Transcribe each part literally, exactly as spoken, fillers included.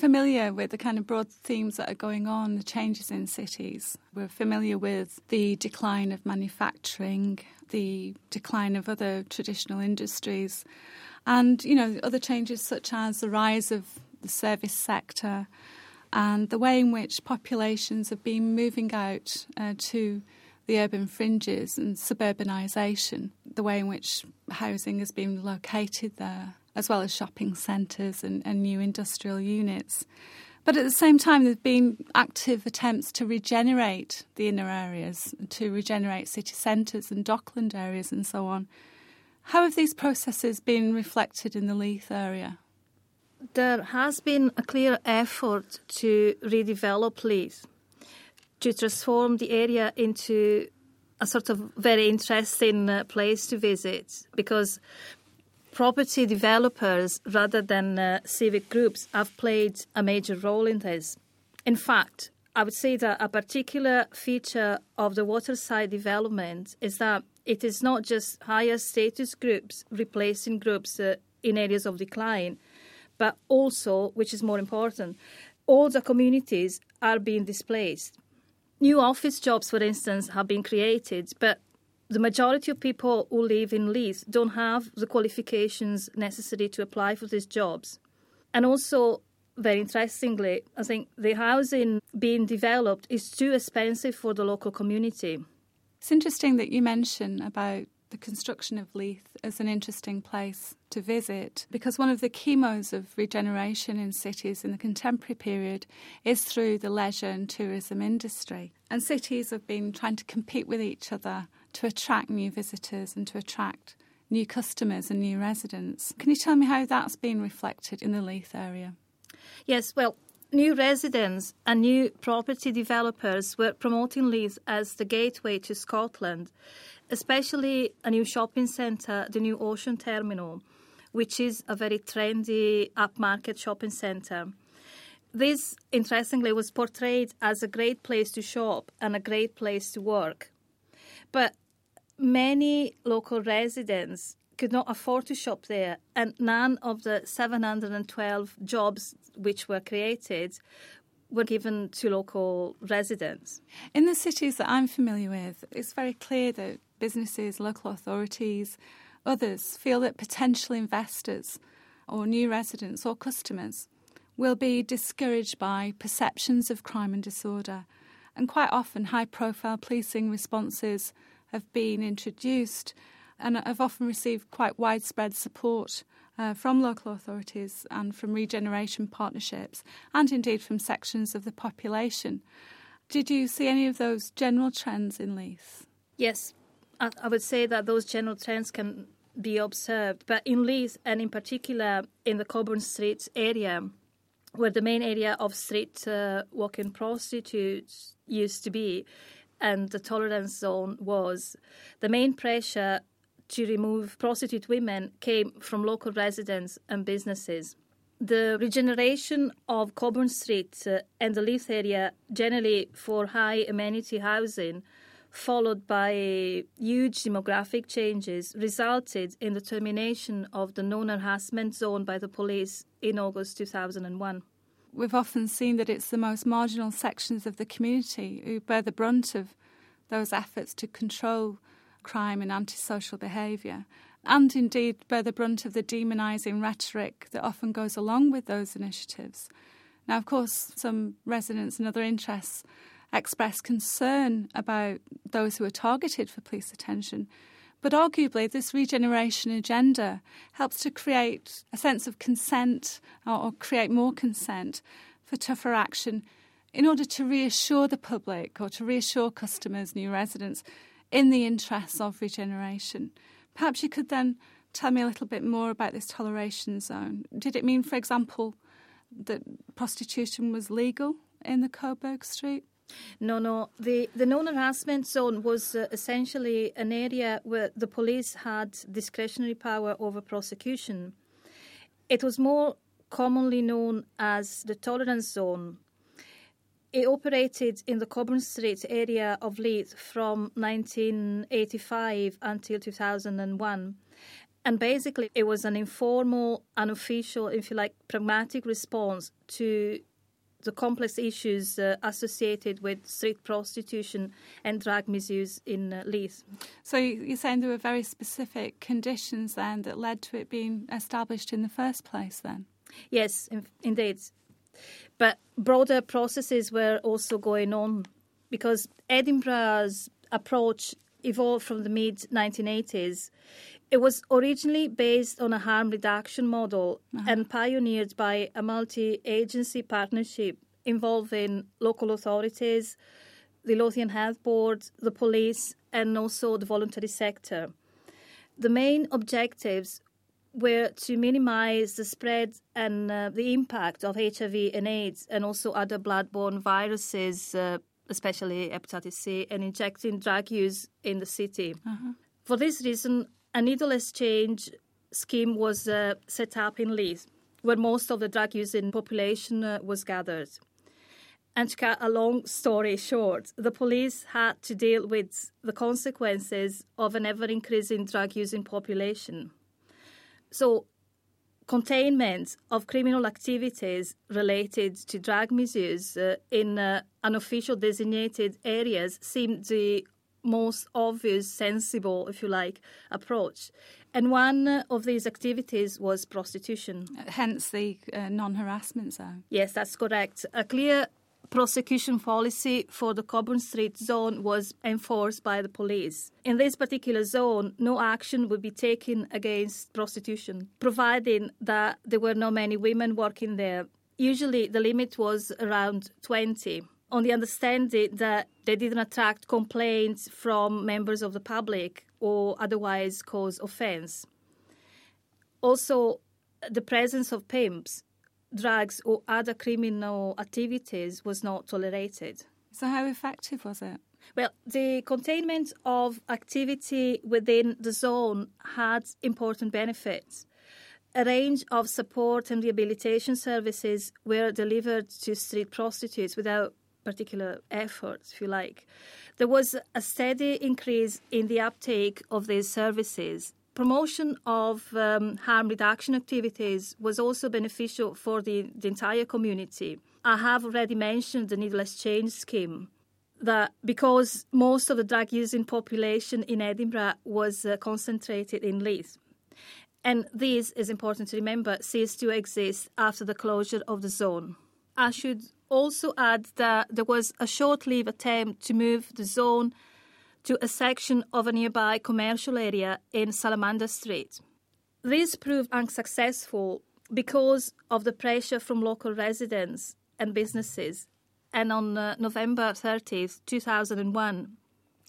familiar with the kind of broad themes that are going on, the changes in cities. We're familiar with the decline of manufacturing, the decline of other traditional industries, and, you know, other changes such as the rise of the service sector and the way in which populations have been moving out uh, to the urban fringes and suburbanisation, the way in which housing has been located there, as well as shopping centres and, and new industrial units. But at the same time, there's been active attempts to regenerate the inner areas, to regenerate city centres and dockland areas and so on. How have these processes been reflected in the Leith area? There has been a clear effort to redevelop Leith, to transform the area into a sort of very interesting place to visit, because property developers, rather than uh, civic groups, have played a major role in this. In fact, I would say that a particular feature of the waterside development is that it is not just higher status groups replacing groups uh, in areas of decline, but also, which is more important, older communities are being displaced. New office jobs, for instance, have been created, but the majority of people who live in Leith don't have the qualifications necessary to apply for these jobs. And also, very interestingly, I think the housing being developed is too expensive for the local community. It's interesting that you mention about the construction of Leith as an interesting place to visit, because one of the key modes of regeneration in cities in the contemporary period is through the leisure and tourism industry. And cities have been trying to compete with each other to attract new visitors and to attract new customers and new residents. Can you tell me how that's been reflected in the Leith area? Yes, well, new residents and new property developers were promoting Leith as the gateway to Scotland, especially a new shopping centre, the new Ocean Terminal, which is a very trendy upmarket shopping centre. This, interestingly, was portrayed as a great place to shop and a great place to work. But many local residents could not afford to shop there, and none of the seven hundred twelve jobs which were created were given to local residents. In the cities that I'm familiar with, it's very clear that businesses, local authorities, others feel that potential investors or new residents or customers will be discouraged by perceptions of crime and disorder. And quite often high-profile policing responses have been introduced and have often received quite widespread support uh, from local authorities and from regeneration partnerships and indeed from sections of the population. Did you see any of those general trends in Leith? Yes, I, I would say that those general trends can be observed, but in Leith and in particular in the Coburg Street area, where the main area of street uh, walking prostitutes used to be and the tolerance zone was, the main pressure to remove prostitute women came from local residents and businesses. The regeneration of Coburg Street uh, and the Leith area generally for high amenity housing, followed by huge demographic changes, resulted in the termination of the non-harassment zone by the police in August two thousand one. We've often seen that it's the most marginal sections of the community who bear the brunt of those efforts to control crime and antisocial behaviour, and indeed bear the brunt of the demonising rhetoric that often goes along with those initiatives. Now, of course, some residents and other interests express concern about those who are targeted for police attention. But arguably, this regeneration agenda helps to create a sense of consent or create more consent for tougher action in order to reassure the public or to reassure customers, new residents, in the interests of regeneration. Perhaps you could then tell me a little bit more about this toleration zone. Did it mean, for example, that prostitution was legal in the Coburg Street? No, no. The, the non-harassment zone was uh, essentially an area where the police had discretionary power over prosecution. It was more commonly known as the tolerance zone. It operated in the Coburg Street area of Leith from nineteen eighty-five until two thousand one And basically, it was an informal, unofficial, if you like, pragmatic response to the complex issues uh, associated with street prostitution and drug misuse in uh, Leeds. So you're saying there were very specific conditions then that led to it being established in the first place then? Yes, in- indeed. But broader processes were also going on because Edinburgh's approach evolved from the mid nineteen eighties. It was originally based on a harm reduction model uh-huh. and pioneered by a multi-agency partnership involving local authorities, the Lothian Health Board, the police, and also the voluntary sector. The main objectives were to minimise the spread and uh, the impact of H I V and AIDS and also other blood-borne viruses, uh, especially hepatitis C, and injecting drug use in the city. Uh-huh. For this reason, a needle exchange scheme was uh, set up in Leith, where most of the drug-using population uh, was gathered. And to cut a long story short, the police had to deal with the consequences of an ever-increasing drug-using population. So containment of criminal activities related to drug misuse uh, in uh, unofficial designated areas seemed the most obvious, sensible, if you like, approach. And one of these activities was prostitution. Hence the uh, non-harassment zone. Yes, that's correct. A clear prosecution policy for the Coburg Street zone was enforced by the police. In this particular zone, no action would be taken against prostitution, providing that there were not many women working there. Usually the limit was around twenty. On the understanding that they didn't attract complaints from members of the public or otherwise cause offence. Also, the presence of pimps, drugs or other criminal activities was not tolerated. So how effective was it? Well, the containment of activity within the zone had important benefits. A range of support and rehabilitation services were delivered to street prostitutes without particular efforts, if you like. There was a steady increase in the uptake of these services. Promotion of um, harm reduction activities was also beneficial for the, the entire community. I have already mentioned the needle exchange scheme, that because most of the drug-using population in Edinburgh was uh, concentrated in Leith. And this, is important to remember, ceased to exist after the closure of the zone. I should also add that there was a short-lived attempt to move the zone to a section of a nearby commercial area in Salamander Street. This proved unsuccessful because of the pressure from local residents and businesses. And on uh, November thirtieth, two thousand one,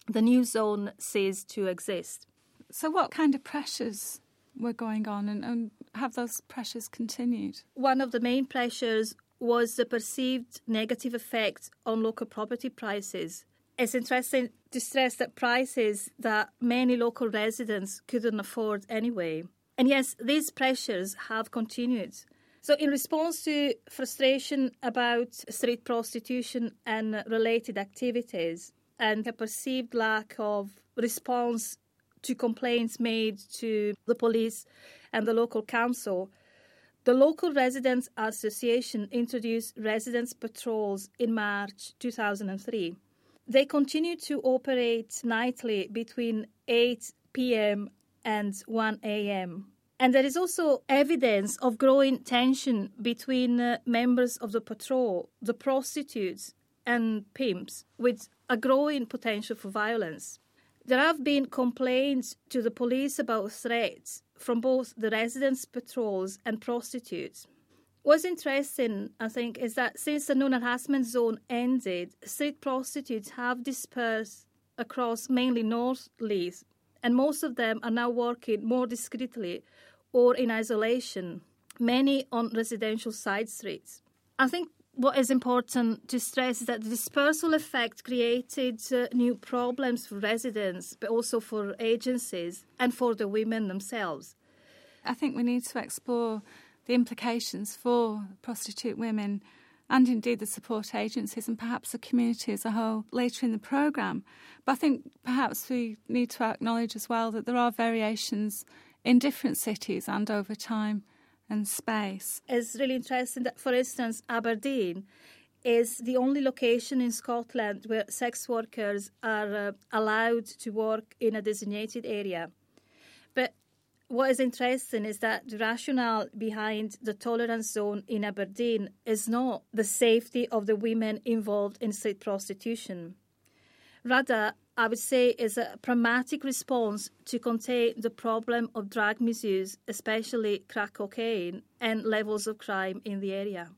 the new zone ceased to exist. So what kind of pressures were going on and, and have those pressures continued? One of the main pressures was the perceived negative effect on local property prices. It's interesting to stress that prices that many local residents couldn't afford anyway. And yes, these pressures have continued. So in response to frustration about street prostitution and related activities and a perceived lack of response to complaints made to the police and the local council, the Local Residents Association introduced residents patrols in March two thousand three. They continue to operate nightly between eight p.m. and one a.m. And there is also evidence of growing tension between uh, members of the patrol, the prostitutes and pimps, with a growing potential for violence. There have been complaints to the police about threats from both the residents' patrols and prostitutes. What's interesting, I think, is that since the non-harassment zone ended, street prostitutes have dispersed across mainly North Leeds, and most of them are now working more discreetly or in isolation, many on residential side streets. I think what is important to stress is that the dispersal effect created uh, new problems for residents, but also for agencies and for the women themselves. I think we need to explore the implications for prostitute women and indeed the support agencies and perhaps the community as a whole later in the programme. But I think perhaps we need to acknowledge as well that there are variations in different cities and over time and space. It's really interesting that, for instance, Aberdeen is the only location in Scotland where sex workers are uh, allowed to work in a designated area. But what is interesting is that the rationale behind the tolerance zone in Aberdeen is not the safety of the women involved in street prostitution. Rather, I would say it's a pragmatic response to contain the problem of drug misuse, especially crack cocaine, and levels of crime in the area.